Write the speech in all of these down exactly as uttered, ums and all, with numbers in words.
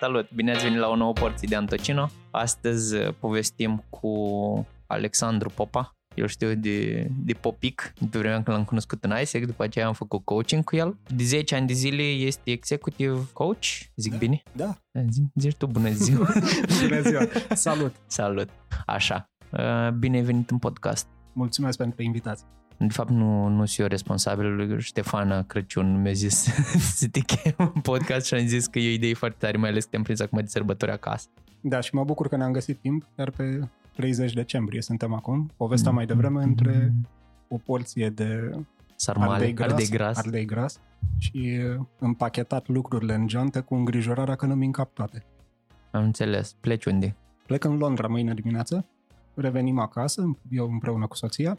Salut! Bine ați venit la o nouă porție de Antocino. Astăzi povestim cu Alexandru Popa. Eu știu de, de Popic, de vremea când l-am cunoscut în AIESEC, după aceea am făcut coaching cu el. De zece ani de zile este executive coach, zic da, bine? Da. Zici tu bună ziua. Bună ziua, salut. Salut, așa. Bine ai venit în podcast. Mulțumesc pentru invitație. De fapt, nu, nu sunt eu responsabil, Ștefan Crăciun mi-a zis să te chem în podcast și am zis că e idei foarte tare, mai ales că te-am prins acum de sărbători acasă. Da, și mă bucur că ne-am găsit timp, dar pe treizeci decembrie suntem acum, povestea mai devreme între o porție de sarmale, ardei gras, ardei gras. Ardei gras și împachetat lucrurile în geantă cu îngrijorarea că nu mi încap toate. Am înțeles. Pleci unde? Plec în Londra mâine dimineață, revenim acasă, eu împreună cu soția.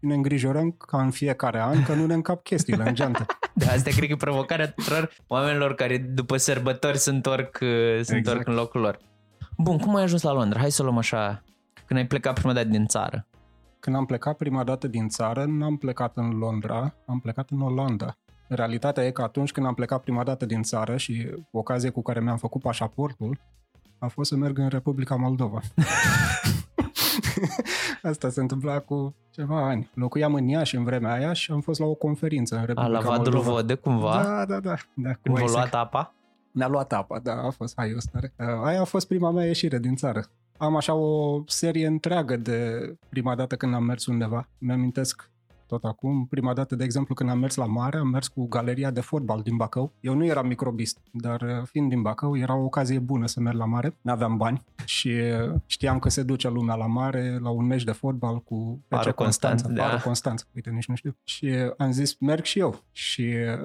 Ne îngrijorăm ca în fiecare an că nu ne încap chestiile în geantă. Da, asta cred că e provocarea tuturor oamenilor care după sărbători se întorc, se exact. întorc în locul lor. Bun, cum ai ajuns la Londra? Hai să luăm așa, când ai plecat prima dată din țară. Când am plecat prima dată din țară, n-am plecat în Londra, am plecat în Olanda. Realitatea e că atunci când am plecat prima dată din țară și ocazie cu care mi-am făcut pașaportul, a fost să merg în Republica Moldova. Asta se întâmpla cu ceva ani. Locuiam în Iași în vremea aia și am fost la o conferință în Republica Moldova. A, la Vadul Vodă, cumva? Da, da, da. da Când v-a luat apa? Ne-a luat apa, da, a fost, hai, o stare. Aia a fost prima mea ieșire din țară. Am așa o serie întreagă de prima dată când am mers undeva. Mi-amintesc tot acum, prima dată, de exemplu, când am mers la mare, am mers cu galeria de fotbal din Bacău. Eu nu eram microbist, dar fiind din Bacău, era o ocazie bună să merg la mare. N-aveam bani și știam că se duce lumea la mare, la un meci de fotbal cu Pară Constanța. Da. Pară Constanța, uite, nici nu știu. Și am zis, merg și eu. Și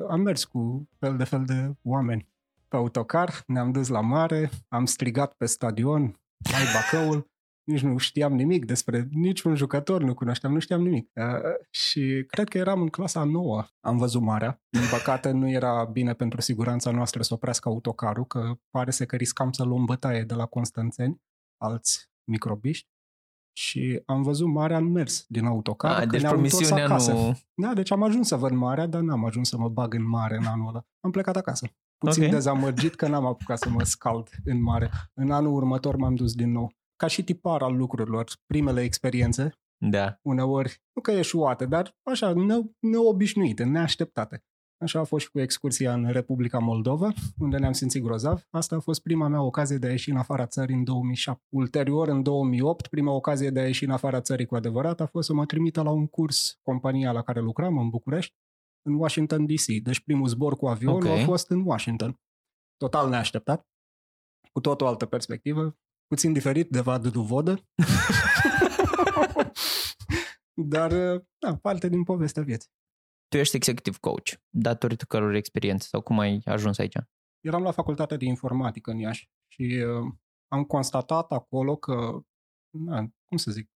am mers cu fel de fel de oameni. Pe autocar, ne-am dus la mare, am strigat pe stadion, hai Bacăul. Nici nu știam nimic despre niciun jucător, nu cunoșteam, nu știam nimic. Uh, și cred că eram în clasa a noua. Am văzut marea. Din păcate nu era bine pentru siguranța noastră să oprească autocarul, că pare să că riscam să luăm bătaie de la constanțeni, alți microbiști. Și am văzut marea în mers din autocar. A, că deci ne-am întors acasă. Nu... Da, deci am ajuns să văd marea, dar n-am ajuns să mă bag în mare în anul ăla. Am plecat acasă. Puțin okay. dezamăgit că n-am apucat să mă scald în mare. În anul următor m-am dus din nou. Ca și tipar al lucrurilor, primele experiențe, da. Uneori, nu că eșuate, dar așa, neobișnuite, neașteptate. Așa a fost și cu excursia în Republica Moldova, unde ne-am simțit grozav. Asta a fost prima mea ocazie de a ieși în afara țării în două mii șapte. Ulterior, în două mii opt, prima ocazie de a ieși în afara țării cu adevărat a fost să mă trimită la un curs compania la care lucram, în București, în Washington D C. Deci primul zbor cu avionul okay. a fost în Washington. Total neașteptat, cu tot o altă perspectivă. Puțin diferit de Vadul Vodă, dar da, parte din povestea vieții. Tu ești executive coach, datorită căror experiență sau cum ai ajuns aici? Eram la facultatea de informatică în Iași și uh, am constatat acolo că, na, cum să zic,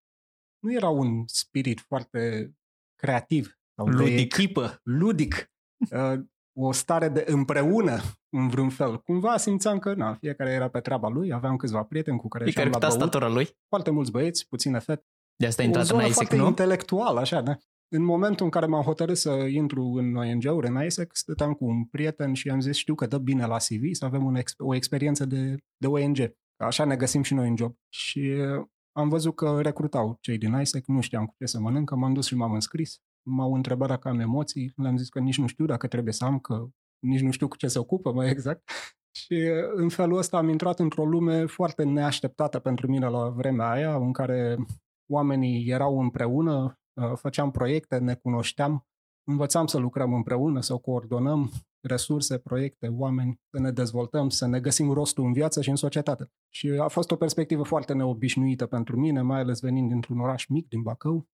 nu era un spirit foarte creativ sau ludic. De echipă, ludic, uh, o stare de împreună în vreun fel. Cumva simțeam că na, fiecare era pe treaba lui, aveam câțiva prieteni cu care și-am luat statura lui. Foarte mulți băieți, puține fete. De asta ai intrat în AIESEC, nu? Intelectual, așa, da. În momentul în care m-am hotărât să intru în O N G-uri, în AIESEC, stăteam cu un prieten și i-am zis, știu că dă bine la C V să avem un ex- o experiență de, de O N G. Așa ne găsim și noi în job. Și am văzut că recrutau cei din AIESEC, nu știam cu ce să mănâncă, m-am dus și m-am înscris. M-au întrebat dacă am emoții, le-am zis că nici nu știu dacă trebuie să am, că nici nu știu cu ce se ocupă, mai exact. Și în felul ăsta am intrat într-o lume foarte neașteptată pentru mine la vremea aia, în care oamenii erau împreună, făceam proiecte, ne cunoșteam, învățam să lucrăm împreună, să coordonăm resurse, proiecte, oameni, să ne dezvoltăm, să ne găsim rostul în viață și în societate. Și a fost o perspectivă foarte neobișnuită pentru mine, mai ales venind dintr-un oraș mic, din Bacău.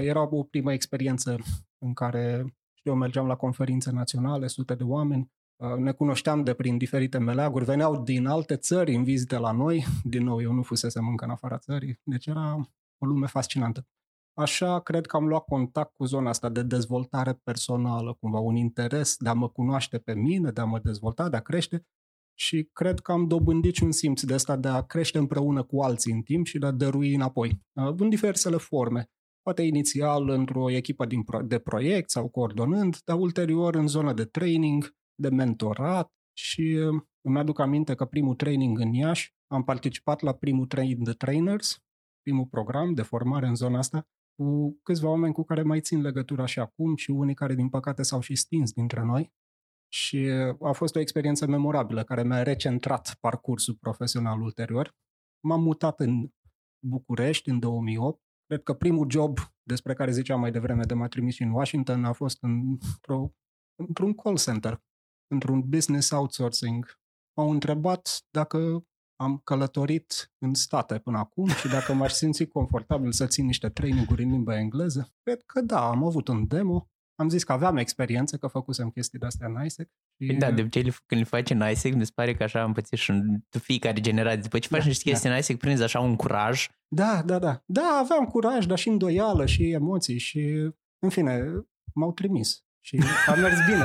Era o primă experiență în care eu mergeam la conferințe naționale, sute de oameni, ne cunoșteam de prin diferite meleaguri, veneau din alte țări în vizite la noi, din nou eu nu fusesem încă în afara țării, deci era o lume fascinantă. Așa cred că am luat contact cu zona asta de dezvoltare personală, cumva un interes de a mă cunoaște pe mine, de a mă dezvolta, de a crește și cred că am dobândit un simț de asta de a crește împreună cu alții în timp și de a dărui înapoi, în diversele forme. Poate inițial într-o echipă din pro- de proiect sau coordonând, dar ulterior în zona de training, de mentorat și îmi aduc aminte că primul training în Iași, am participat la primul train the trainers, primul program de formare în zona asta, cu câțiva oameni cu care mai țin legătura și acum și unii care, din păcate, s-au și stins dintre noi. Și a fost o experiență memorabilă care mi-a recentrat parcursul profesional ulterior. M-am mutat în București în două mii opt. Cred că primul job despre care ziceam mai devreme de m-a trimis în Washington a fost într-o, într-un call center, într-un business outsourcing. M-au întrebat dacă am călătorit în state până acum și dacă m-aș simți confortabil să țin niște training-uri în limba engleză. Cred că da, am avut un demo. Am zis că aveam experiență, că făcusem chestii de-astea în AIESEC. Și... Da, de obicei când le faci în AIESEC, mi se pare că așa am pățit și în fiecare generație. După ce faci da, niște da. chestii în AIESEC, prinzi așa un curaj. Da, da, da. Da, aveam curaj, dar și îndoială și emoții și, în fine, m-au trimis și a mers bine.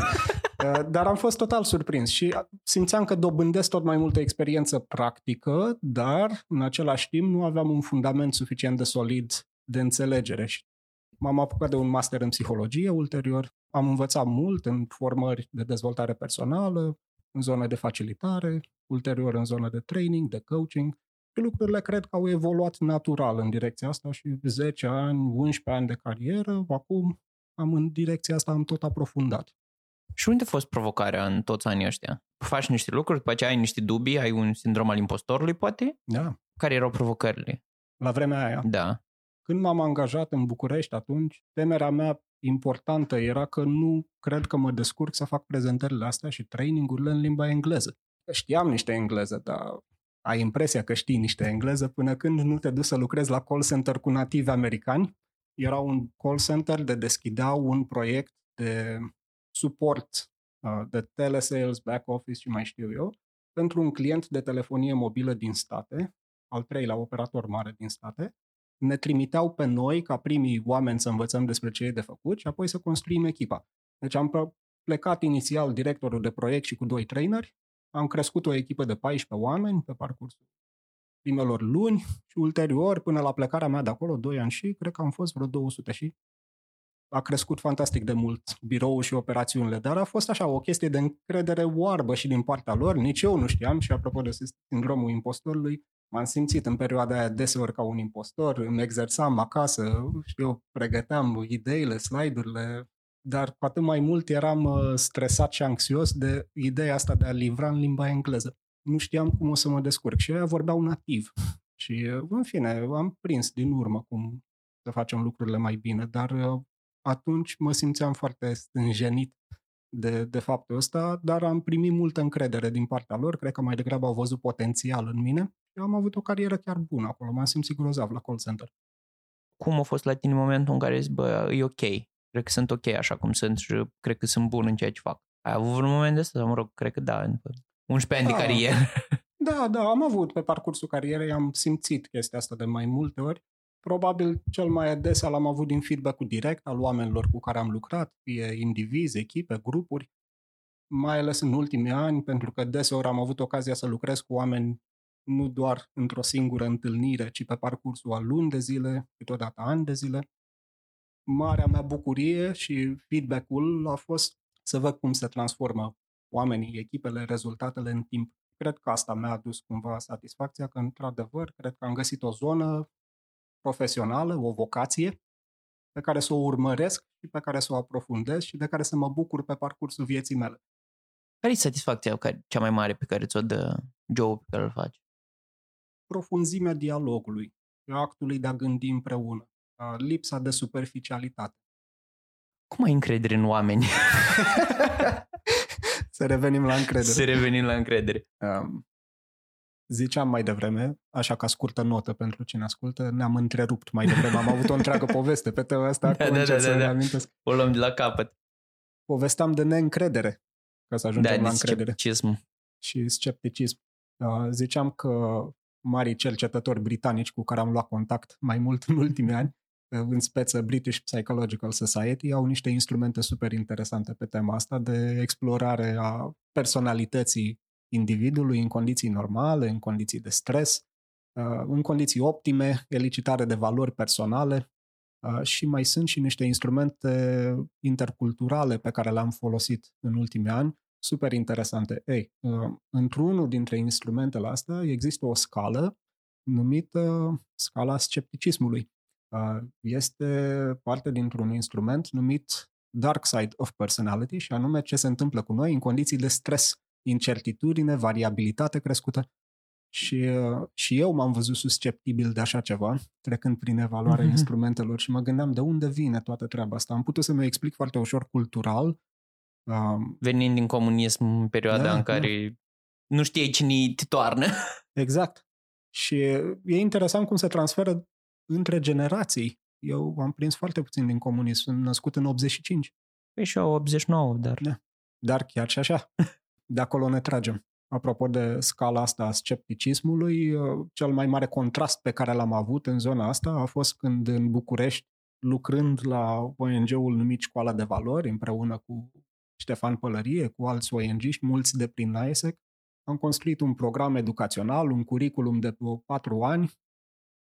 Dar am fost total surprins și simțeam că dobândesc tot mai multă experiență practică, dar, în același timp, nu aveam un fundament suficient de solid de înțelegere. M-am apucat de un master în psihologie ulterior, am învățat mult în formări de dezvoltare personală, în zona de facilitare, ulterior în zona de training, de coaching. Și lucrurile cred că au evoluat natural în direcția asta și zece ani, unsprezece ani de carieră, acum am în direcția asta am tot aprofundat. Și unde a fost provocarea în toți anii ăștia? Faci niște lucruri, după aceea ai niște dubii, ai un sindrom al impostorului, poate? Da. Care erau provocările? La vremea aia? Da. Când m-am angajat în București atunci, temerea mea importantă era că nu cred că mă descurc să fac prezentările astea și training-urile în limba engleză. Știam niște engleză, dar ai impresia că știi niște engleză până când nu te duci să lucrezi la call center cu nativi americani. Era un call center de deschideau un proiect de suport de telesales, back office și mai știu eu, pentru un client de telefonie mobilă din state, al treilea operator mare din state. Ne trimiteau pe noi, ca primii oameni, să învățăm despre ce e de făcut și apoi să construim echipa. Deci am plecat inițial directorul de proiect și cu doi traineri, am crescut o echipă de paisprezece oameni pe parcursul primelor luni și ulterior, până la plecarea mea de acolo, doi ani și cred că am fost vreo două sute și a crescut fantastic de mult biroul și operațiunile, dar a fost așa o chestie de încredere oarbă și din partea lor, nici eu nu știam și apropo de sindromul impostorului, m-am simțit în perioada aia deseori ca un impostor, îmi exersam acasă, știu, pregăteam ideile, slide-urile, dar cu atât mai mult eram stresat și anxios de ideea asta de a livra în limba engleză. Nu știam cum o să mă descurc și aia vorbeau nativ. Și, în fine, am prins din urmă cum să facem lucrurile mai bine, dar atunci mă simțeam foarte stânjenit de, de faptul ăsta, dar am primit multă încredere din partea lor, cred că mai degrabă au văzut potențial în mine. Eu am avut o carieră chiar bună acolo, m-am simțit grozav la call center. Cum a fost la tine momentul în care zici, bă, e ok, cred că sunt ok așa cum sunt și cred că sunt bun în ceea ce fac? Ai avut vreun moment de asta? Sau mă rog, cred că da, unsprezece ani da, de carieră. Da, da, am avut pe parcursul carierei, am simțit chestia asta de mai multe ori. Probabil cel mai adesea l-am avut din feedback-ul direct al oamenilor cu care am lucrat, fie indivizi, echipe, grupuri, mai ales în ultimii ani, pentru că deseori am avut ocazia să lucrez cu oameni nu doar într-o singură întâlnire, ci pe parcursul a luni de zile, câteodată ani de zile. Marea mea bucurie și feedback-ul a fost să văd cum se transformă oamenii, echipele, rezultatele în timp. Cred că asta mi-a adus cumva satisfacția, că într-adevăr, cred că am găsit o zonă profesională, o vocație pe care să o urmăresc și pe care să o aprofundez și de care să mă bucur pe parcursul vieții mele. Care e satisfacția cea mai mare pe care ți-o dă job-ul pe care îl faci? Profunzimea dialogului, actului de a gândi împreună, lipsa de superficialitate. Cum ai încredere în oameni? Să revenim la încredere. Să revenim la încredere. Um, ziceam mai devreme, așa ca scurtă notă pentru cine ascultă, ne-am întrerupt mai devreme. Am avut o întreagă poveste pe tema asta, acum da, încep da, da, să da. reamintesc. O luăm de la capăt. Povesteam de neîncredere, ca să ajungem da, la încredere. Scepticism. Și scepticism. Uh, ziceam că marii cercetători britanici cu care am luat contact mai mult în ultimii ani, în speță British Psychological Society, au niște instrumente super interesante pe tema asta de explorare a personalității individului în condiții normale, în condiții de stres, în condiții optime, elicitare de valori personale și mai sunt și niște instrumente interculturale pe care le-am folosit în ultimii ani super interesante. Ei, într-unul dintre instrumentele astea există o scală numită scala scepticismului. Este parte dintr-un instrument numit Dark Side of Personality și anume ce se întâmplă cu noi în condiții de stres, incertitudine, variabilitate crescută. Și, și eu m-am văzut susceptibil de așa ceva, trecând prin evaluarea mm-hmm. instrumentelor și mă gândeam de unde vine toată treaba asta. Am putut să mi-o explic foarte ușor cultural. Venind din comunism în perioada da, în care da. nu știai cine te toarnă. Exact. Și e interesant cum se transferă între generații. Eu am prins foarte puțin din comunism. Sunt născut în optzeci și cinci. Păi și eu optzeci și nouă, dar... Da. Dar chiar și așa. De acolo ne tragem. Apropo de scala asta a scepticismului, cel mai mare contrast pe care l-am avut în zona asta a fost când în București, lucrând la O N G-ul numit Școala de Valori, împreună cu Ștefan Pălărie, cu alți O N G-și, mulți de prin A I E S E C, am construit un program educațional, un curriculum de patru ani,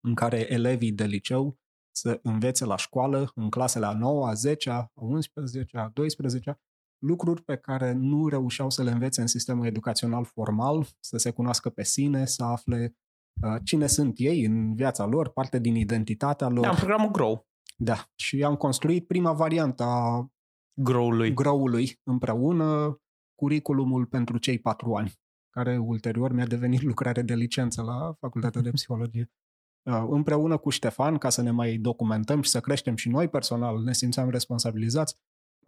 în care elevii de liceu să învețe la școală, în clasele a noua, a zecea, a unsprezecea, a doisprezecea, lucruri pe care nu reușeau să le învețe în sistemul educațional formal, să se cunoască pe sine, să afle uh, cine sunt ei în viața lor, parte din identitatea lor. Da, în programul Grow. Da, și am construit prima variantă a Grow-ului, Grow-ului împreună, curriculumul pentru cei patru ani, care ulterior mi-a devenit lucrare de licență la Facultatea de Psihologie. Uh, împreună cu Ștefan, ca să ne mai documentăm și să creștem și noi personal, ne simțeam responsabilizați.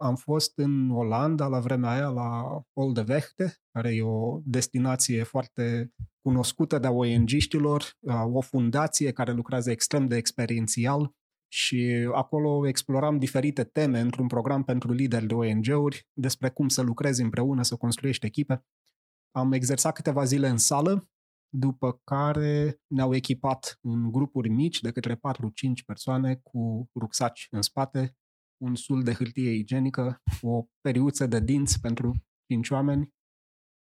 Am fost în Olanda la vremea aia, la Oldevechte, care e o destinație foarte cunoscută de O N G-știlor, o fundație care lucrează extrem de experiențial și acolo exploram diferite teme într-un program pentru lideri de O N G-uri despre cum să lucrezi împreună, să construiești echipe. Am exersat câteva zile în sală, după care ne-au echipat în grupuri mici de către patru-cinci persoane cu rucsaci în spate, un sul de hârtie igienică, o periuță de dinți pentru cinci oameni.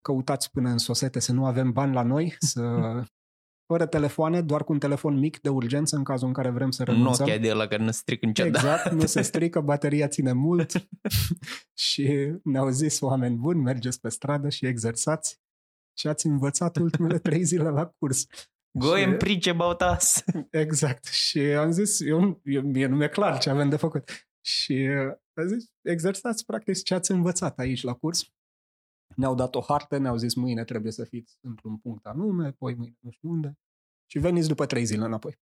Căutați până în sosete să nu avem bani la noi, să... fără telefoane, doar cu un telefon mic de urgență în cazul în care vrem să renunțăm. Nokia de ăla care nu se strică niciodată. Exact, nu se strică, bateria ține mult. Și ne-au zis oameni buni, mergeți pe stradă și exersați și ați învățat ultimele trei zile la curs. Go and preach about us. Exact. Și am zis, eu, eu, mie nu mi-e clar ce avem de făcut. Și a zis, exersați practic ce ați învățat aici la curs. Ne-au dat o hartă, ne-au zis mâine trebuie să fiți într-un punct anume, poi mâine nu știu unde. Și veniți după trei zile înapoi.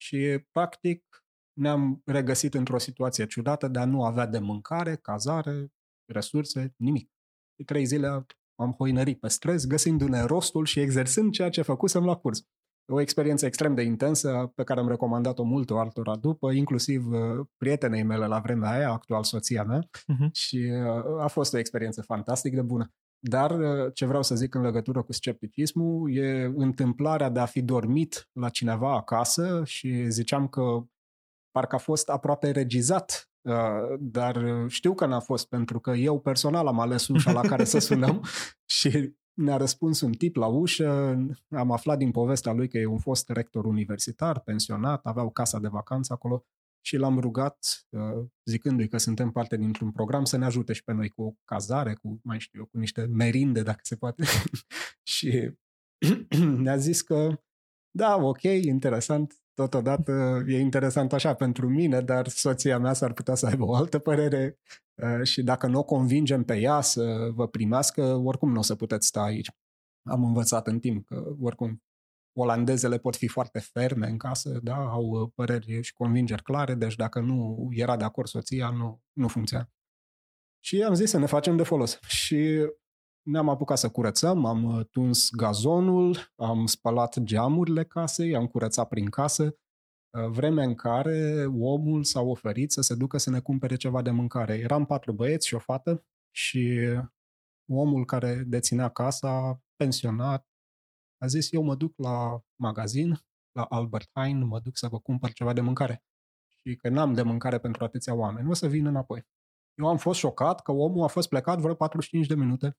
Și practic ne-am regăsit într-o situație ciudată de a nu avea de mâncare, cazare, resurse, nimic. Și trei zile am hoinărit pe stres, găsindu-ne rostul și exersând ceea ce făcusem la curs. O experiență extrem de intensă pe care am recomandat-o mult altora după, inclusiv prietenei mele la vremea aia, actual soția mea, uh-huh. și a fost o experiență fantastic de bună. Dar ce vreau să zic în legătură cu scepticismul e întâmplarea de a fi dormit la cineva acasă și ziceam că parcă a fost aproape regizat, dar știu că n-a fost pentru că eu personal am ales ușa la care să sunăm și... Ne-a răspuns un tip la ușă, am aflat din povestea lui că e un fost rector universitar, pensionat, avea o casă de vacanță acolo și l-am rugat, zicându-i că suntem parte dintr-un program, să ne ajute și pe noi cu o cazare, cu, mai știu eu, cu niște merinde, dacă se poate. Și ne-a zis că, da, ok, interesant, totodată e interesant așa pentru mine, dar soția mea s-ar putea să aibă o altă părere și dacă nu o convingem pe ea să vă primească, oricum nu o să puteți sta aici. Am învățat în timp că oricum olandezele pot fi foarte ferme în casă, da, au păreri și convingeri clare, deci dacă nu era de acord soția, nu, nu funcționa. Și am zis să ne facem de folos. Și ne-am apucat să curățăm, am tuns gazonul, am spălat geamurile casei, am curățat prin casă, vreme în care omul s-a oferit să se ducă să ne cumpere ceva de mâncare. Eram patru băieți și o fată și omul care deținea casa, pensionat, a zis, eu mă duc la magazin, la Albert Heine, mă duc să vă cumpăr ceva de mâncare. Și că n-am de mâncare pentru atâția oameni, o să vin înapoi. Eu am fost șocat că omul a fost plecat vreo patruzeci și cinci de minute.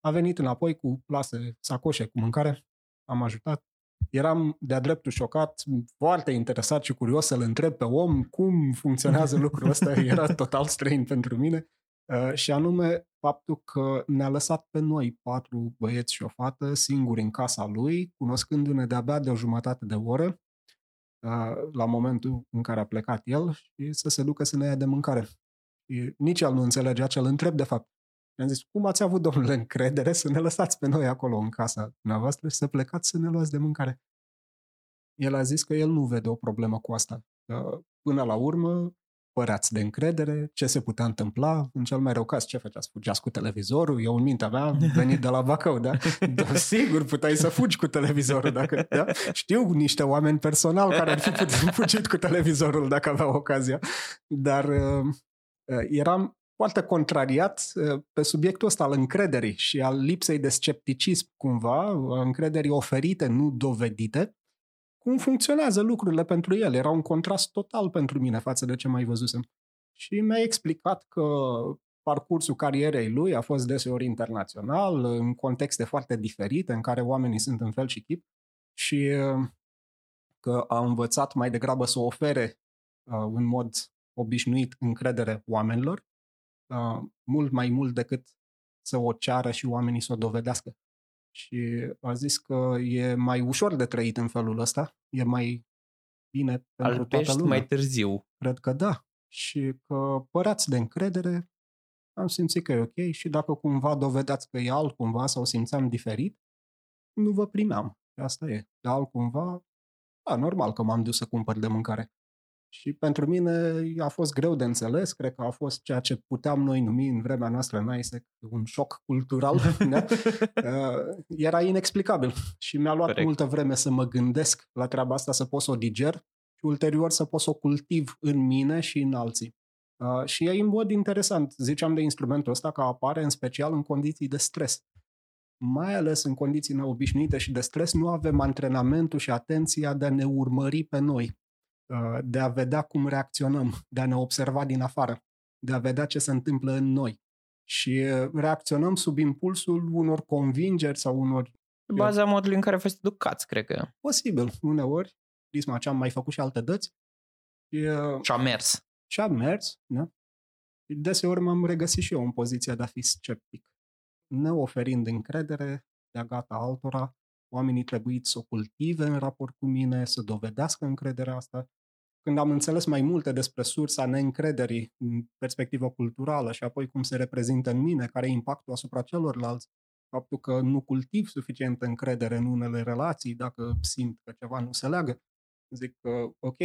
A venit înapoi cu plase, sacoșe, cu mâncare. Am ajutat. Eram de-a dreptul șocat, foarte interesat și curios să-l întreb pe om cum funcționează lucrul ăsta. Era total străin pentru mine. și anume faptul că ne-a lăsat pe noi, patru băieți și o fată, singuri în casa lui, cunoscându-ne de-abia de o jumătate de oră, la momentul în care a plecat el, și să se ducă să ne ia de mâncare. Și nici el nu înțelegea ce îl întreb, de fapt. Și am zis, cum ați avut, domnule, încredere să ne lăsați pe noi acolo în casa dumneavoastră și să plecați să ne luați de mâncare? El a zis că el nu vede o problemă cu asta. Că, până la urmă, păreați de încredere, ce se putea întâmpla, în cel mai rău caz, ce făceați? Fugeați cu televizorul? Eu în mintea mea am venit de la Bacău, da? Dar sigur, puteai să fugi cu televizorul, dacă, da? Știu niște oameni personal care ar fi putut fugit cu televizorul dacă aveau ocazia, dar uh, eram foarte contrariat uh, pe subiectul ăsta al încrederii și al lipsei de scepticism, cumva, încrederii oferite, nu dovedite. Cum funcționează lucrurile pentru el? Era un contrast total pentru mine față de ce mai văzusem. Și mi-a explicat că parcursul carierei lui a fost deseori internațional, în contexte foarte diferite, în care oamenii sunt în fel și chip, și că a învățat mai degrabă să ofere în mod obișnuit încredere oamenilor, mult mai mult decât să o ceară și oamenii să o dovedească. Și a zis că e mai ușor de trăit în felul ăsta, e mai bine pentru Alpești toată lumea. mai târziu. Cred că da. Și că păreați de încredere, am simțit că e ok, și dacă cumva dovedeați că e altcumva sau simțeam diferit, nu vă primeam. Asta e. De altcumva, da, normal că m-am dus să cumpăr de mâncare. Și pentru mine a fost greu de înțeles, cred că a fost ceea ce puteam noi numi în vremea noastră în AIESEC un șoc cultural, da? Era inexplicabil și mi-a luat Corect. multă vreme să mă gândesc la treaba asta, să pot să o diger și ulterior să pot să o cultiv în mine și în alții. Și e în mod interesant, ziceam de instrumentul ăsta că apare în special în condiții de stres. Mai ales în condiții neobișnuite și de stres nu avem antrenamentul și atenția de a ne urmări pe noi, de a vedea cum reacționăm, de a ne observa din afară, de a vedea ce se întâmplă în noi. Și reacționăm sub impulsul unor convingeri sau unor... Baza modului în care fost educați, cred că. Posibil, uneori. Prisma ce am mai făcut și alte dăți. Și-a mers. Și-a mers, da. Și deseori m-am regăsit și eu în poziția de a fi sceptic. Ne oferind încredere de-a gata altora, oamenii trebuie să o cultive în raport cu mine, să dovedească încrederea asta. Când am înțeles mai multe despre sursa neîncrederii în perspectivă culturală și apoi cum se reprezintă în mine, care e impactul asupra celorlalți, faptul că nu cultiv suficientă încredere în unele relații dacă simt că ceva nu se leagă, zic că, ok,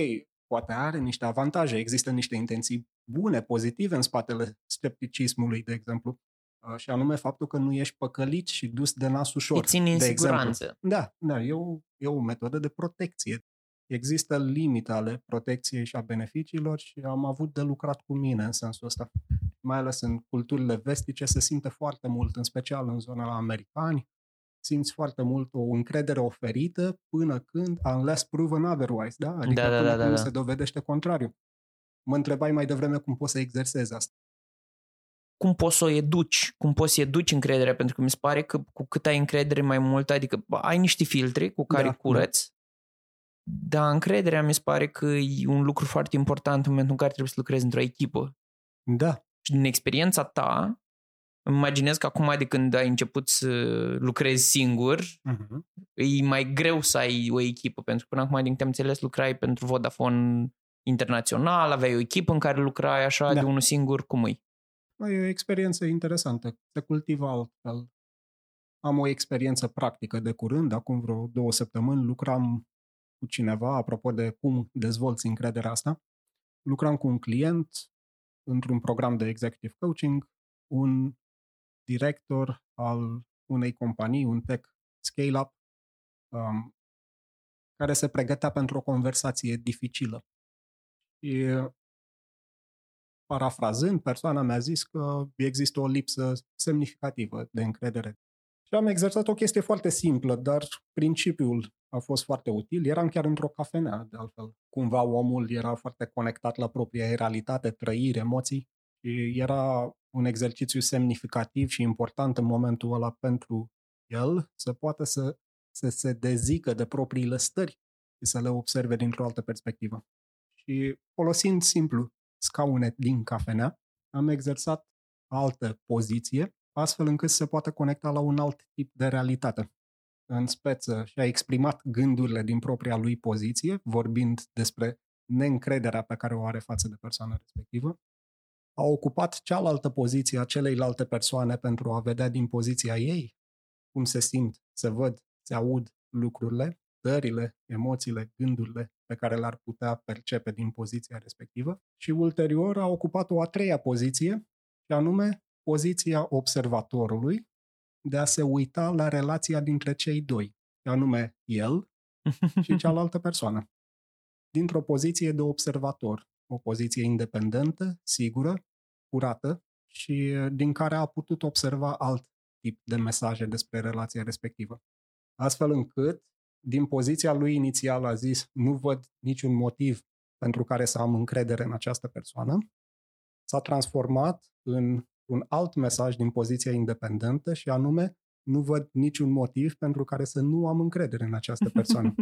poate are niște avantaje, există niște intenții bune, pozitive în spatele scepticismului, de exemplu, și anume faptul că nu ești păcălit și dus de nas ușor. Te ține în siguranță. Da, da e, o, e o metodă de protecție. Există limite ale protecției și a beneficiilor și am avut de lucrat cu mine în sensul ăsta. Mai ales în culturile vestice se simte foarte mult, în special în zona la americani, simți foarte mult o încredere oferită până când unless proven otherwise, da? Adică da, da, până da, da, când da. se dovedește contrariu. Mă întrebai mai devreme cum poți să exersezi asta. Cum poți să o educi, cum poți să educi încrederea, pentru că mi se pare că cu cât ai încredere mai mult, adică ai niște filtre cu care da, curăți, da. dar încrederea mi se pare că e un lucru foarte important în momentul în care trebuie să lucrezi într-o echipă. Da. Și din experiența ta, îmi imaginez că acum de când ai început să lucrezi singur, uh-huh. e mai greu să ai o echipă, pentru că până acum, din câte am înțeles, lucrai pentru Vodafone internațional, aveai o echipă în care lucrai așa da. de unul singur, cum e? E o experiență interesantă, se cultivă altfel. Am o experiență practică de curând, acum vreo două săptămâni, lucram cu cineva, apropo de cum dezvolți încrederea asta, lucram cu un client într-un program de executive coaching, un director al unei companii, un tech scale-up, um, care se pregătea pentru o conversație dificilă. Și... parafrazând, persoana mi-a zis că există o lipsă semnificativă de încredere. Și am exersat o chestie foarte simplă, dar principiul a fost foarte util. Eram chiar într-o cafenea, de altfel. Cumva omul era foarte conectat la propria realitate, trăiri, emoții. Și era un exercițiu semnificativ și important în momentul ăla pentru el să poată să, să se dezică de propriile stări și să le observe dintr-o altă perspectivă. Și folosind simplu scaune din cafenea, am exersat altă poziție, astfel încât să se poată conecta la un alt tip de realitate. În speță, și-a exprimat gândurile din propria lui poziție, vorbind despre neîncrederea pe care o are față de persoana respectivă. A ocupat cealaltă poziție a celeilalte persoane pentru a vedea din poziția ei cum se simt, se văd, se aud lucrurile, stările, emoțiile, gândurile pe care le-ar putea percepe din poziția respectivă. Și ulterior a ocupat o a treia poziție, și anume poziția observatorului, de a se uita la relația dintre cei doi, și anume el și cealaltă persoană. Dintr-o poziție de observator, o poziție independentă, sigură, curată și din care a putut observa alt tip de mesaje despre relația respectivă. Astfel încât, din poziția lui inițială a zis, nu văd niciun motiv pentru care să am încredere în această persoană, s-a transformat în un alt mesaj din poziția independentă și anume, nu văd niciun motiv pentru care să nu am încredere în această persoană.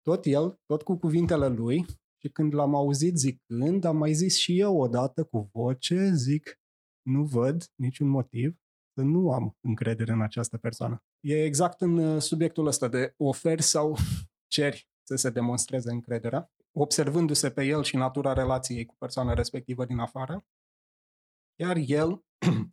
Tot el, tot cu cuvintele lui, și când l-am auzit zicând, am mai zis și eu odată cu voce, zic, nu văd niciun motiv să nu am încredere în această persoană. E exact în subiectul ăsta de oferi sau ceri să se demonstreze încrederea, observându-se pe el și natura relației cu persoana respectivă din afară, iar el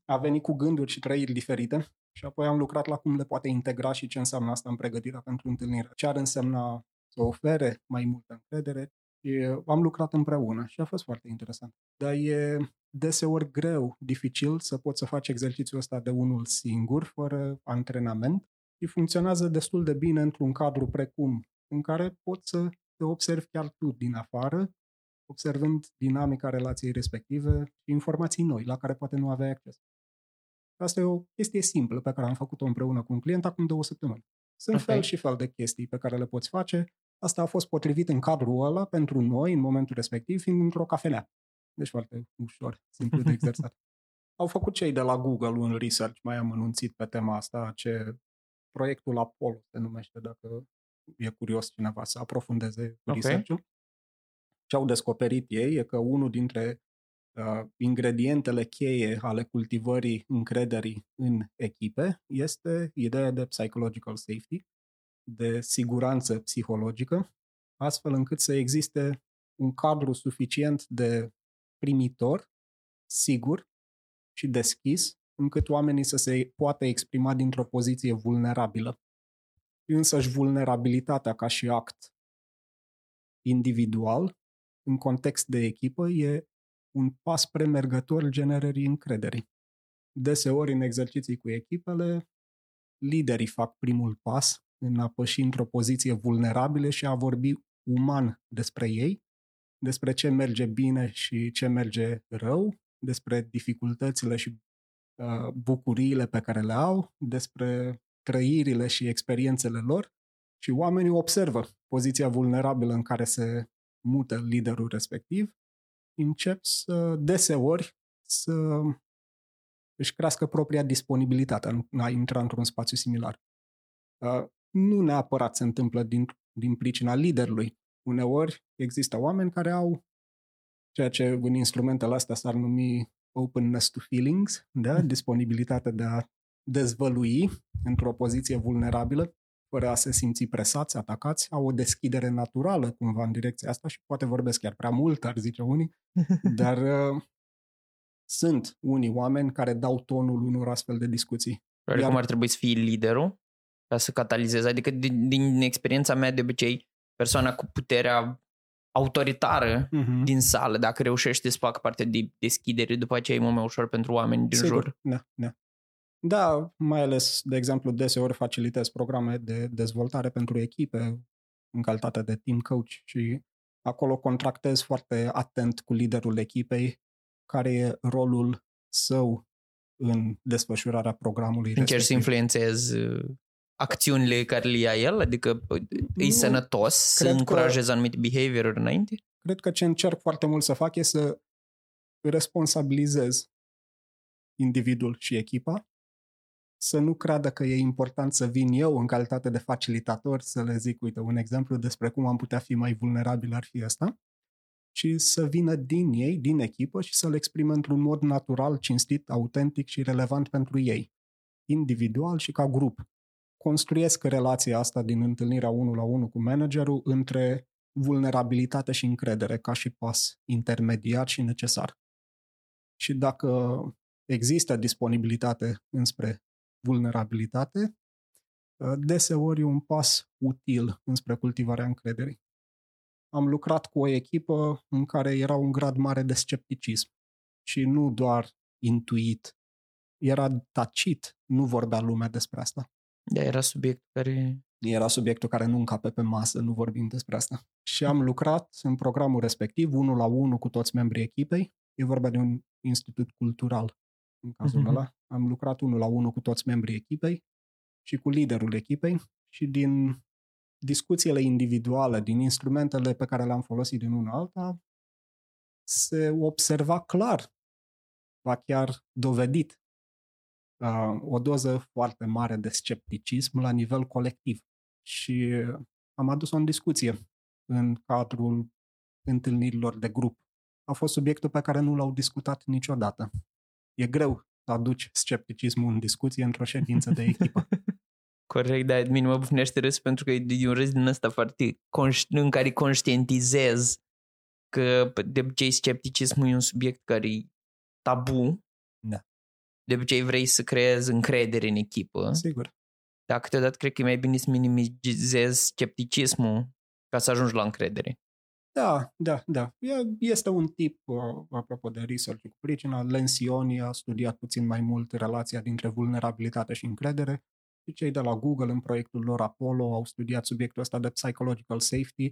a venit cu gânduri și trăiri diferite și apoi am lucrat la cum le poate integra și ce înseamnă asta în pregătirea pentru întâlnire. Ce ar însemna să ofere mai multă încredere? Și am lucrat împreună și a fost foarte interesant. Dar e deseori greu, dificil să poți să faci exercițiul ăsta de unul singur, fără antrenament, și funcționează destul de bine într-un cadru precum, în care poți să te observi chiar tu din afară, observând dinamica relației respective și informații noi, la care poate nu aveai acces. Asta e o chestie simplă pe care am făcut-o împreună cu un client acum două săptămâni. Sunt okay. fel și fel de chestii pe care le poți face. Asta a fost potrivit în cadrul ăla pentru noi, în momentul respectiv, fiind într-o cafenea. Deci foarte ușor, simplu de exersat. Au făcut cei de la Google un research, mai am anunțit pe tema asta, ce proiectul Apollo se numește, dacă e curios cineva să aprofundeze okay. research-ul. Ce au descoperit ei e că unul dintre uh, ingredientele cheie ale cultivării încrederii în echipe este ideea de psychological safety, de siguranță psihologică, astfel încât să existe un cadru suficient de primitor, sigur și deschis, încât oamenii să se poată exprima dintr-o poziție vulnerabilă. Însăși vulnerabilitatea ca și act individual, în context de echipă, e un pas premergător generării încrederii. Deseori, în exerciții cu echipele, liderii fac primul pas în a păși într-o poziție vulnerabilă și a vorbi uman despre ei, despre ce merge bine și ce merge rău, despre dificultățile și uh, bucuriile pe care le au, despre trăirile și experiențele lor, și oamenii observă poziția vulnerabilă în care se mută liderul respectiv, încep să, deseori, să își crească propria disponibilitate în a intra într-un spațiu similar. Uh, Nu neapărat se întâmplă din, din pricina liderului. Uneori există oameni care au ceea ce în instrumentele astea s-ar numi openness to feelings, da? Disponibilitatea de a dezvălui într-o poziție vulnerabilă, fără a se simți presați, atacați, au o deschidere naturală cumva în direcția asta și poate vorbesc chiar prea mult, ar zice unii, dar uh, sunt unii oameni care dau tonul unor astfel de discuții. Iar cum ar trebui să fie liderul? Ca să catalizez, adică din, din experiența mea de obicei, persoana cu puterea autoritară uh-huh. din sală, dacă reușește să facă parte de deschidere, după aceea e mult mai ușor pentru oameni din Sigur. jur. Da, da. da, mai ales, de exemplu, deseori facilitez programe de dezvoltare pentru echipe în calitate de team coach și acolo contractez foarte atent cu liderul echipei care e rolul său în desfășurarea programului. Încerci să influențezi acțiunile care le ia el, adică e sănătos să încurajeze anumite behavior-uri înainte? Cred că ce încerc foarte mult să fac e să responsabilizez individul și echipa, să nu creadă că e important să vin eu în calitate de facilitator să le zic, uite, un exemplu despre cum am putea fi mai vulnerabil ar fi ăsta, ci să vină din ei, din echipă și să le exprime într-un mod natural, cinstit, autentic și relevant pentru ei, individual și ca grup. Construiesc relația asta din întâlnirea unul la unul cu managerul între vulnerabilitate și încredere, ca și pas intermediar și necesar. Și dacă există disponibilitate înspre vulnerabilitate, deseori e un pas util înspre cultivarea încrederii. Am lucrat cu o echipă în care era un grad mare de scepticism și nu doar intuit, era tacit, nu vorbea lumea despre asta. Da, era subiectul care... Era subiectul care nu încape pe masă, nu vorbim despre asta. Și am lucrat în programul respectiv, unul la unul cu toți membrii echipei. E vorba de un institut cultural, în cazul uh-huh. ăla. Am lucrat unul la unul cu toți membrii echipei și cu liderul echipei și din discuțiile individuale, din instrumentele pe care le-am folosit din una alta, se observa clar, ba chiar dovedit, o doză foarte mare de scepticism la nivel colectiv. Și am adus-o în discuție în cadrul întâlnirilor de grup. A fost subiectul pe care nu l-au discutat niciodată. E greu să aduci scepticismul în discuție într-o ședință de echipă. Corect, dar mine mă bufnește râs pentru că e un râs din ăsta foarte conș- în care conștientizez că de obicei scepticismul e un subiect care e tabu. Da. De obicei vrei să creezi încredere în echipă. Sigur. Dar câteodată cred că e mai bine să minimizezi scepticismul ca să ajungi la încredere. Da, da, da. Este un tip, apropo de research cu pricina, Lencioni a studiat puțin mai mult relația dintre vulnerabilitate și încredere și cei de la Google în proiectul lor Apollo au studiat subiectul ăsta de psychological safety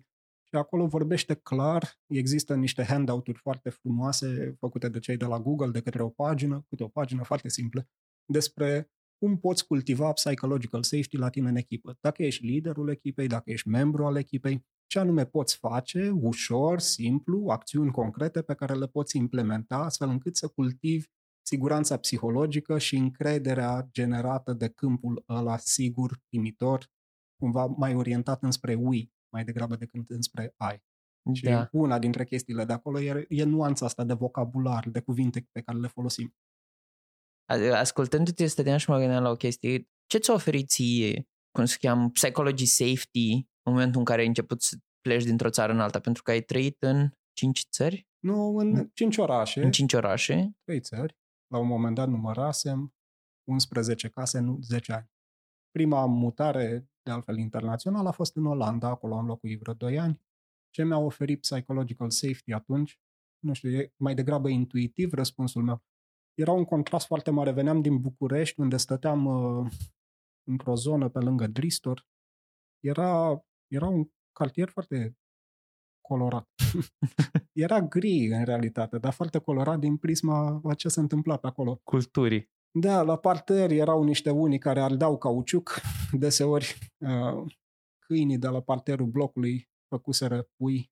și acolo vorbește clar, există niște handout-uri foarte frumoase făcute de cei de la Google de către o pagină, câte o pagină foarte simplă, despre cum poți cultiva psychological safety la tine în echipă. Dacă ești liderul echipei, dacă ești membru al echipei, ce anume poți face, ușor, simplu, acțiuni concrete pe care le poți implementa astfel încât să cultivi siguranța psihologică și încrederea generată de câmpul ăla sigur, primitor, cumva mai orientat înspre we, mai degrabă decât înspre I. Și da. Una dintre chestiile de acolo e, e nuanța asta de vocabular, de cuvinte pe care le folosim. Ascultându-te, stăteam și mă gândeam la o chestie. Ce ți-a oferit ție, cum se cheamă, psychology safety, în momentul în care ai început să pleci dintr-o țară în alta, pentru că ai trăit în cinci țări? Nu, în cinci orașe. În cinci orașe. Trei țări. La un moment dat numărasem unsprezece case, nu zece ani. Prima mutare, de altfel internațională, a fost în Olanda, acolo am locuit vreo doi ani. Ce mi-a oferit psychological safety atunci? Nu știu, e mai degrabă intuitiv răspunsul meu. Era un contrast foarte mare. Veneam din București, unde stăteam uh, într-o zonă pe lângă Dristor. Era, era un cartier foarte colorat. Era gri, în realitate, dar foarte colorat din prisma a ce se întâmpla pe acolo. Culturii. Da, la parter erau niște unii care ardeau cauciuc. Deseori câinii de la parterul blocului făcuseră pui.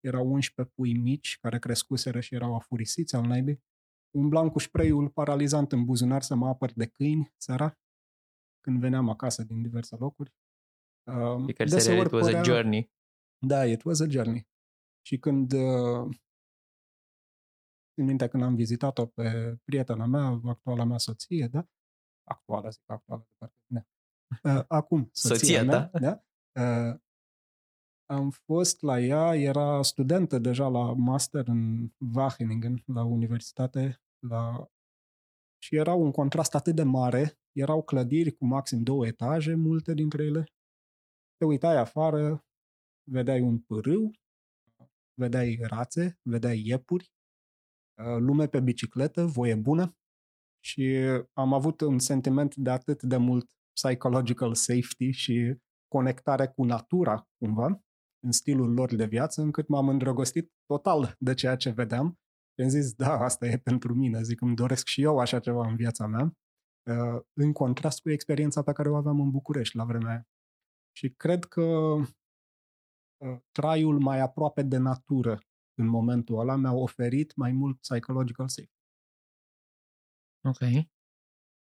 Erau unsprezece pui mici care crescuseră și erau afurisiți al naibii. Umblam cu spray-ul paralizant în buzunar să mă apăr de câini seara, când veneam acasă din diverse locuri. Because deseori it was părea... a journey. Da, it was a journey. Și când uh, în minte când am vizitat-o pe prietena mea, actuala mea soție, da? Actuala, zic actuala de parte. Da. Uh, acum, soția, soția mea, da? Da? Uh, am fost la ea, era studentă deja la master în Wageningen, la universitate, la... și era un contrast atât de mare, erau clădiri cu maxim două etaje, multe dintre ele. Te uitai afară, vedeai un pârâu, vedeai rațe, vedeai iepuri, lume pe bicicletă, voie bună și am avut un sentiment de atât de mult psychological safety și conectare cu natura, cumva, în stilul lor de viață, încât m-am îndrăgostit total de ceea ce vedeam. Și am zis, da, asta e pentru mine, zic, îmi doresc și eu așa ceva în viața mea, în contrast cu experiența pe care o aveam în București la vremea aia. Și cred că traiul mai aproape de natură în momentul ăla mi-a oferit mai mult psychological safety. Ok.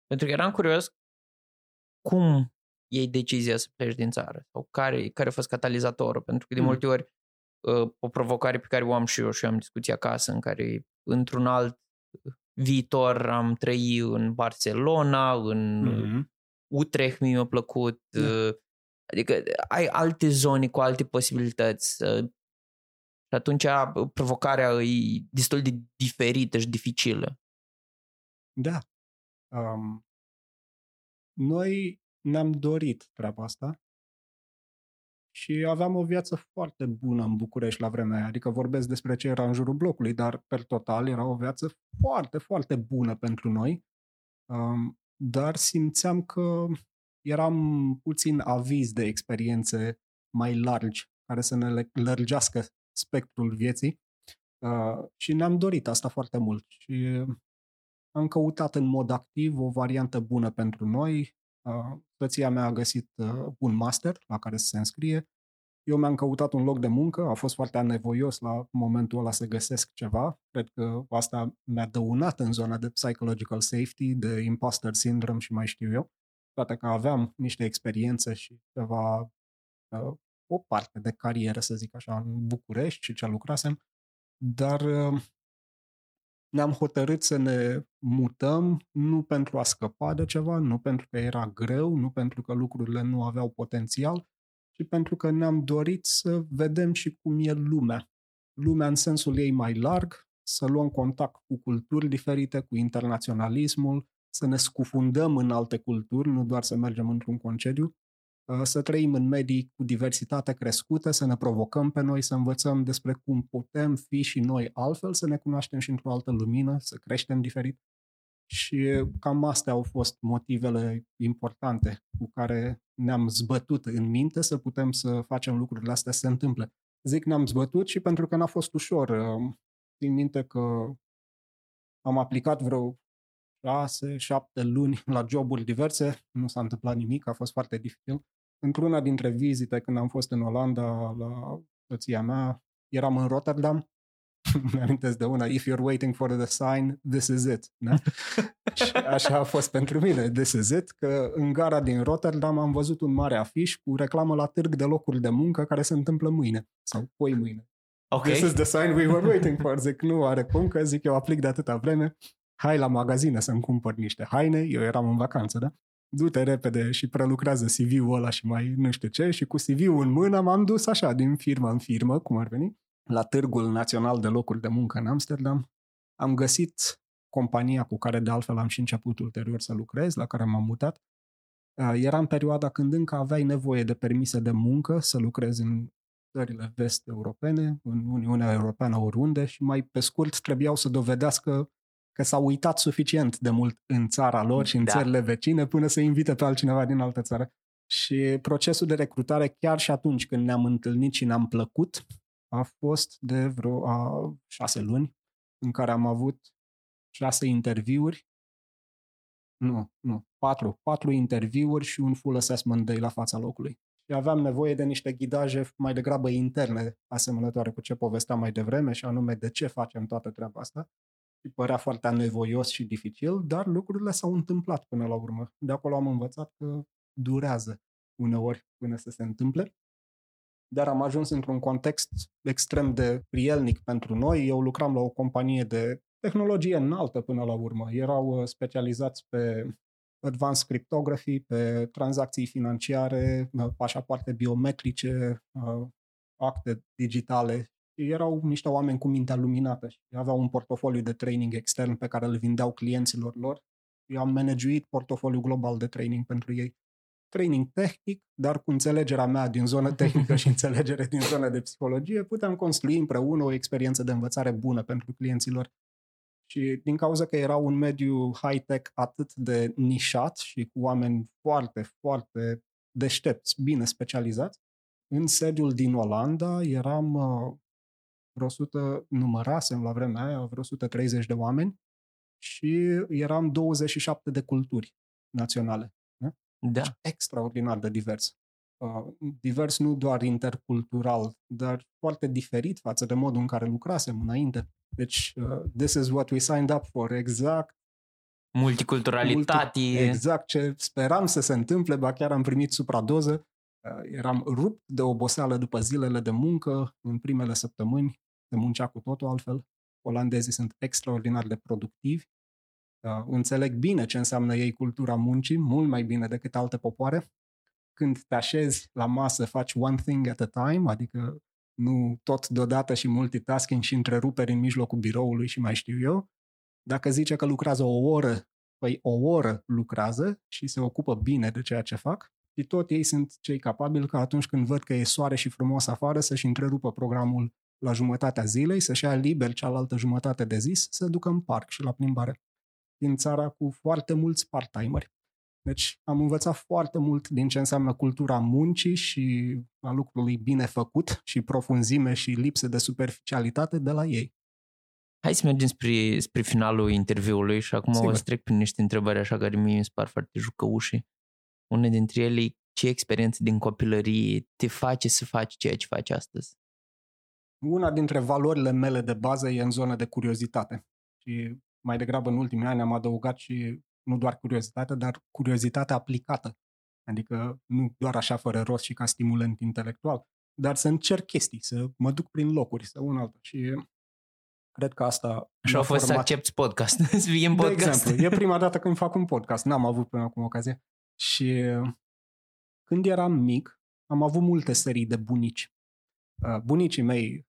Pentru că eram curios cum iei decizia să pleci din țară sau care, care a fost catalizatorul, pentru că de multe ori uh, o provocare pe care o am și eu și eu am discuții acasă, în care într-un alt viitor am trăit în Barcelona, în mm-hmm. Utrecht mi-a plăcut, mm. adică ai alte zone cu alte posibilități uh, și atunci provocarea e destul de diferită și dificilă. Da. Um, noi ne-am dorit treaba asta și aveam o viață foarte bună în București la vremea aia. Adică vorbesc despre ce era în jurul blocului, dar per total era o viață foarte, foarte bună pentru noi. Um, dar simțeam că eram puțin avizi de experiențe mai largi, care să ne lărgească spectrul vieții uh, și ne-am dorit asta foarte mult și am căutat în mod activ o variantă bună pentru noi. Uh, soția mea a găsit uh, un master la care să se înscrie. Eu mi-am căutat un loc de muncă, a fost foarte anevoios la momentul ăla să găsesc ceva. Cred că asta mi-a dăunat în zona de psychological safety, de imposter syndrome și mai știu eu. Toate că aveam niște experiențe și ceva, uh, o parte de carieră, să zic așa, în București și ce lucrasem, dar uh, ne-am hotărât să ne mutăm, nu pentru a scăpa de ceva, nu pentru că era greu, nu pentru că lucrurile nu aveau potențial, ci pentru că ne-am dorit să vedem și cum e lumea. Lumea în sensul ei mai larg, să luăm contact cu culturi diferite, cu internaționalismul, să ne scufundăm în alte culturi, nu doar să mergem într-un concediu, să trăim în medii cu diversitate crescută, să ne provocăm pe noi, să învățăm despre cum putem fi și noi altfel, să ne cunoaștem și într-o altă lumină, să creștem diferit. Și cam astea au fost motivele importante cu care ne-am zbătut în minte să putem să facem lucrurile astea să se întâmple. Zic ne-am zbătut și pentru că n-a fost ușor. Țin minte că am aplicat vreo șase, șapte luni la joburi diverse, nu s-a întâmplat nimic, a fost foarte dificil. Într-una dintre vizite, când am fost în Olanda la soția mea, eram în Rotterdam, îmi amintesc de una, if you're waiting for the sign, this is it. Da? Și așa a fost pentru mine, this is it, că în gara din Rotterdam am văzut un mare afiș cu reclamă la târg de locuri de muncă care se întâmplă mâine sau poi mâine. Okay. This is the sign we were waiting for. Zic, nu are cum, că zic, eu aplic de atâta vreme. Hai la magazine să-mi cumpăr niște haine, eu eram în vacanță, da? Du-te repede și prelucrează C V-ul ăla și mai nu știu ce, și cu C V-ul în mână m-am dus așa, din firmă în firmă, cum ar veni, la Târgul Național de Locuri de Muncă în Amsterdam. Am găsit compania cu care de altfel am și început ulterior să lucrez, la care m-am mutat. Era în perioada când încă aveai nevoie de permise de muncă să lucrezi în țările vest-europene, în Uniunea Europeană oriunde și mai pe scurt trebuiau să dovedească că s-au uitat suficient de mult în țara lor și în da. țările vecine până să invite pe altcineva din altă țară. Și procesul de recrutare, chiar și atunci când ne-am întâlnit și ne-am plăcut, a fost de vreo a, șase luni, în care am avut șase interviuri, nu, nu, patru, patru interviuri și un full assessment day la fața locului. Și aveam nevoie de niște ghidaje mai degrabă interne, asemănătoare cu ce povesteam mai devreme, și anume de ce facem toată treaba asta. Și părea foarte anevoios și dificil, dar lucrurile s-au întâmplat până la urmă. De acolo am învățat că durează uneori până să se întâmple. Dar am ajuns într-un context extrem de prielnic pentru noi. Eu lucram la o companie de tehnologie înaltă până la urmă. Erau specializați pe advanced cryptography, pe tranzacții financiare, pașapoarte biometrice, acte digitale. Erau niște oameni cu mintea luminată și aveau un portofoliu de training extern pe care îl vindeau clienților lor. Eu am managuit portofoliul global de training pentru ei. Training tehnic, dar cu înțelegerea mea din zonă tehnică și înțelegere din zona de psihologie, puteam construi împreună o experiență de învățare bună pentru clienților. Și din cauza că era un mediu high-tech atât de nișat și cu oameni foarte, foarte deștepți, bine specializați, în sediul din Olanda eram... vreo o sută, numărasem la vremea aia, vreo o sută treizeci de oameni și eram douăzeci și șapte de culturi naționale. Ne? Da. Deci, extraordinar de divers. Uh, divers nu doar intercultural, dar foarte diferit față de modul în care lucrasem înainte. Deci, uh, this is what we signed up for, exact. Multiculturalitate. Multi, exact ce speram să se întâmple, ba chiar am primit supradoză Eram rupt de oboseală după zilele de muncă în primele săptămâni, se muncea cu totul altfel. Olandezii sunt extraordinar de productivi, înțeleg bine ce înseamnă ei cultura muncii, mult mai bine decât alte popoare. Când te așezi la masă, faci one thing at a time, adică nu tot deodată și multitasking și întreruperi în mijlocul biroului și mai știu eu. Dacă zice că lucrează o oră, păi o oră lucrează și se ocupă bine de ceea ce fac. Și tot ei sunt cei capabili că atunci când văd că e soare și frumos afară să-și întrerupă programul la jumătatea zilei, să-și ia liber cealaltă jumătate de zi, să se ducă în parc și la plimbare. Din țara cu foarte mulți part-timeri. Deci am învățat foarte mult din ce înseamnă cultura muncii și a lucrului bine făcut și profunzime și lipsă de superficialitate de la ei. Hai să mergem spre, spre finalul interviului și acum Sigur. O să trec prin niște întrebări așa care mie îmi par foarte jucăușe. Una dintre ele, ce experiență din copilărie te face să faci ceea ce faci astăzi? Una dintre valorile mele de bază e în zona de curiozitate. Și mai degrabă în ultimii ani am adăugat și nu doar curiozitatea, dar curiozitatea aplicată. Adică nu doar așa fără rost și ca stimulant intelectual, dar să încerc chestii, să mă duc prin locuri, să un altă. Și cred că asta... Și au fost format... să accepți podcast, să fii în podcast. De exemplu, e prima dată când fac un podcast, n-am avut până acum ocazia. Și când eram mic, am avut multe serii de bunici. Bunicii mei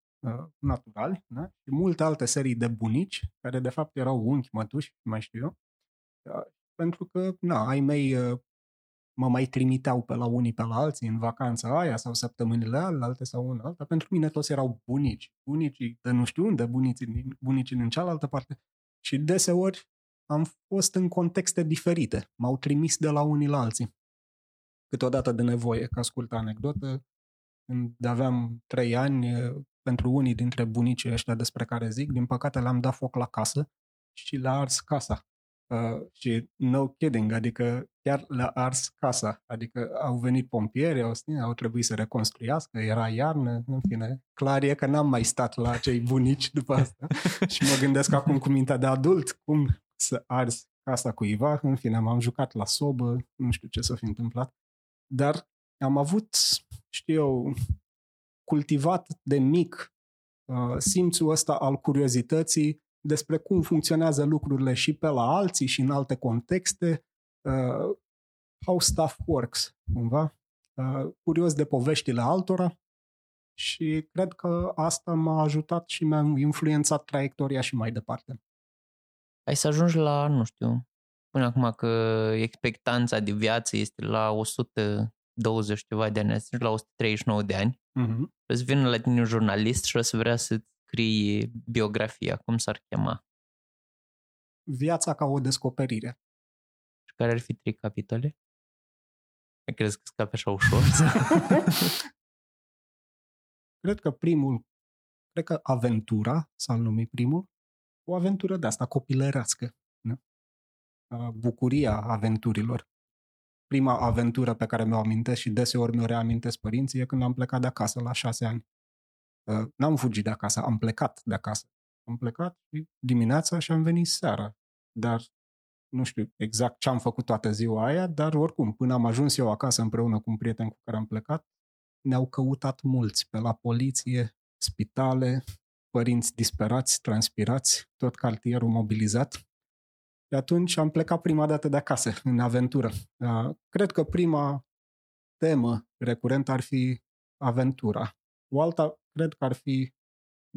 naturali, da? Și multe alte serii de bunici, care de fapt erau unchi, mătuși, mai știu eu, pentru că, na, ai mei mă mai trimiteau pe la unii pe la alții în vacanța aia sau săptămânile alte sau una alta. Pentru mine toți erau bunici. Bunicii de nu știu unde, bunicii din, bunicii din cealaltă parte. Și deseori am fost în contexte diferite. M-au trimis de la unii la alții. Câteodată de nevoie, ca scurtă anecdotă, când aveam trei ani, pentru unii dintre bunicii ăștia despre care zic, din păcate le-am dat foc la casă și le-a ars casa. Uh, și no kidding, adică chiar le-a ars casa, adică au venit pompieri, au, au trebuit să reconstruiască, era iarnă, în fine, clar e că n-am mai stat la acei bunici după asta și mă gândesc acum cu mintea de adult cum să arzi casa cuiva, în fine, m-am jucat la sobă, nu știu ce s-a fi întâmplat, dar am avut, știu eu, cultivat de mic uh, simțul ăsta al curiozității despre cum funcționează lucrurile și pe la alții și în alte contexte, uh, how stuff works, cumva, uh, curios de poveștile altora și cred că asta m-a ajutat și mi-a influențat traiectoria și mai departe. Hai să ajungi la, nu știu, până acum că expectanța de viață este la o sută douăzeci ceva de ani, ajungi la o sută treizeci și nouă de ani, uh-huh. O să vină la tine un jurnalist și o să vrea să scrie biografia, cum s-ar chema? Viața ca o descoperire. Și care ar fi trei capitole? Crezi că scape așa ușor? Cred că primul, cred că aventura, s-a numit primul, o aventură de asta copilărească. Nu? Bucuria aventurilor. Prima aventură pe care mi-o amintesc și deseori mi-o reamintesc părinții e când am plecat de acasă la șase ani. N-am fugit de acasă, am plecat de acasă. Am plecat dimineața și am venit seara. Dar nu știu exact ce am făcut toată ziua aia, dar oricum, până am ajuns eu acasă împreună cu un prieten cu care am plecat, ne-au căutat mulți, pe la poliție, spitale, părinți disperați, transpirați, tot cartierul mobilizat. Și atunci am plecat prima dată de acasă, în aventură. Cred că prima temă recurentă ar fi aventura. O alta, cred că ar fi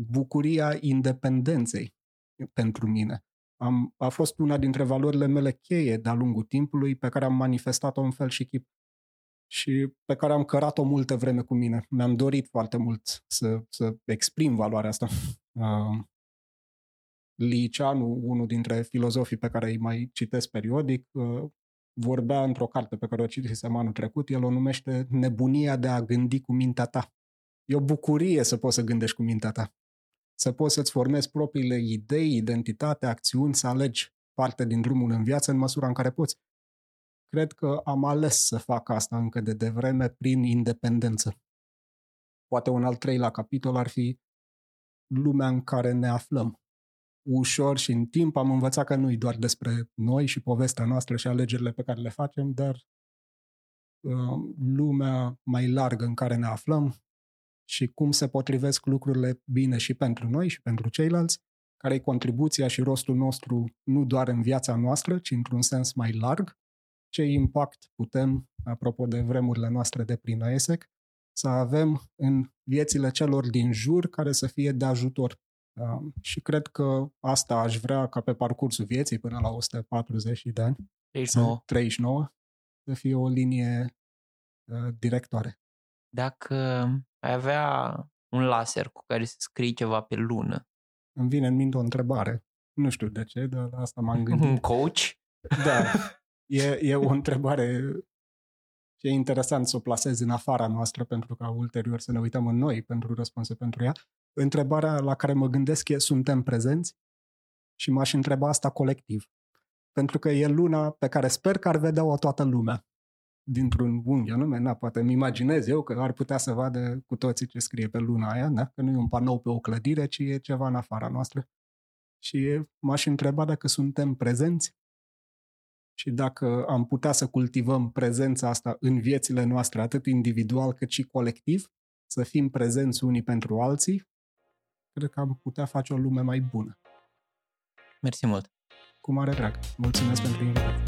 bucuria independenței pentru mine. Am, a fost una dintre valorile mele cheie de-a lungul timpului pe care am manifestat-o în fel și chip și pe care am cărat-o multă vreme cu mine. Mi-am dorit foarte mult să, să exprim valoarea asta. Uh, Liceanu, unul dintre filozofii pe care îi mai citesc periodic, uh, vorbea într-o carte pe care o citisem anul trecut, el o numește Nebunia de a gândi cu mintea ta. E o bucurie să poți să gândești cu mintea ta. Să poți să-ți formezi propriile idei, identitate, acțiuni, să alegi parte din drumul în viață în măsura în care poți. Cred că am ales să fac asta încă de devreme prin independență. Poate un al treilea capitol ar fi lumea în care ne aflăm. Ușor și în timp am învățat că nu e doar despre noi și povestea noastră și alegerile pe care le facem, dar lumea mai largă în care ne aflăm și cum se potrivesc lucrurile bine și pentru noi și pentru ceilalți, care e contribuția și rostul nostru nu doar în viața noastră, ci într-un sens mai larg, ce impact putem, apropo de vremurile noastre de prin AIESEC, să avem în viețile celor din jur care să fie de ajutor. Și cred că asta aș vrea ca pe parcursul vieții până la o sută patruzeci de ani, treizeci și nouă, să fie o linie directoare. Dacă ai avea un laser cu care să scrii ceva pe lună. Îmi vine în minte o întrebare. Nu știu de ce, dar la asta m-am gândit. Un coach? Da. E, e o întrebare și e interesant să o plasez în afara noastră pentru ca ulterior să ne uităm în noi pentru răspunse pentru ea. Întrebarea la care mă gândesc e, suntem prezenți? Și m-aș întreba asta colectiv. Pentru că e luna pe care sper că ar vedea-o toată lumea. Dintr-un unghi anume, na, poate îmi imaginez eu că ar putea să vadă cu toții ce scrie pe luna aia, na? Că nu e un panou pe o clădire, ci e ceva în afara noastră. Și m-aș întreba dacă suntem prezenți și dacă am putea să cultivăm prezența asta în viețile noastre, atât individual cât și colectiv, să fim prezenți unii pentru alții, cred că am putea face o lume mai bună. Mersi mult! Cu mare drag! Mulțumesc pentru invitație!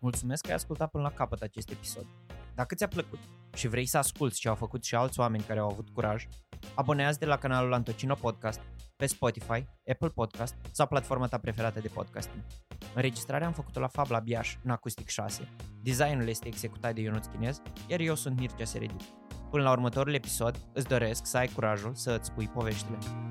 Mulțumesc că ai ascultat până la capăt acest episod. Dacă ți-a plăcut și vrei să asculți ce au făcut și alți oameni care au avut curaj, abonează-te la canalul Antocino Podcast pe Spotify, Apple Podcast sau platforma ta preferată de podcasting. Înregistrarea am făcut-o la Fabla Biaș în Acustic șase. Designul este executat de Ionuț Chinez, iar eu sunt Mircea Seredic. Până la următorul episod, îți doresc să ai curajul să îți spui poveștile.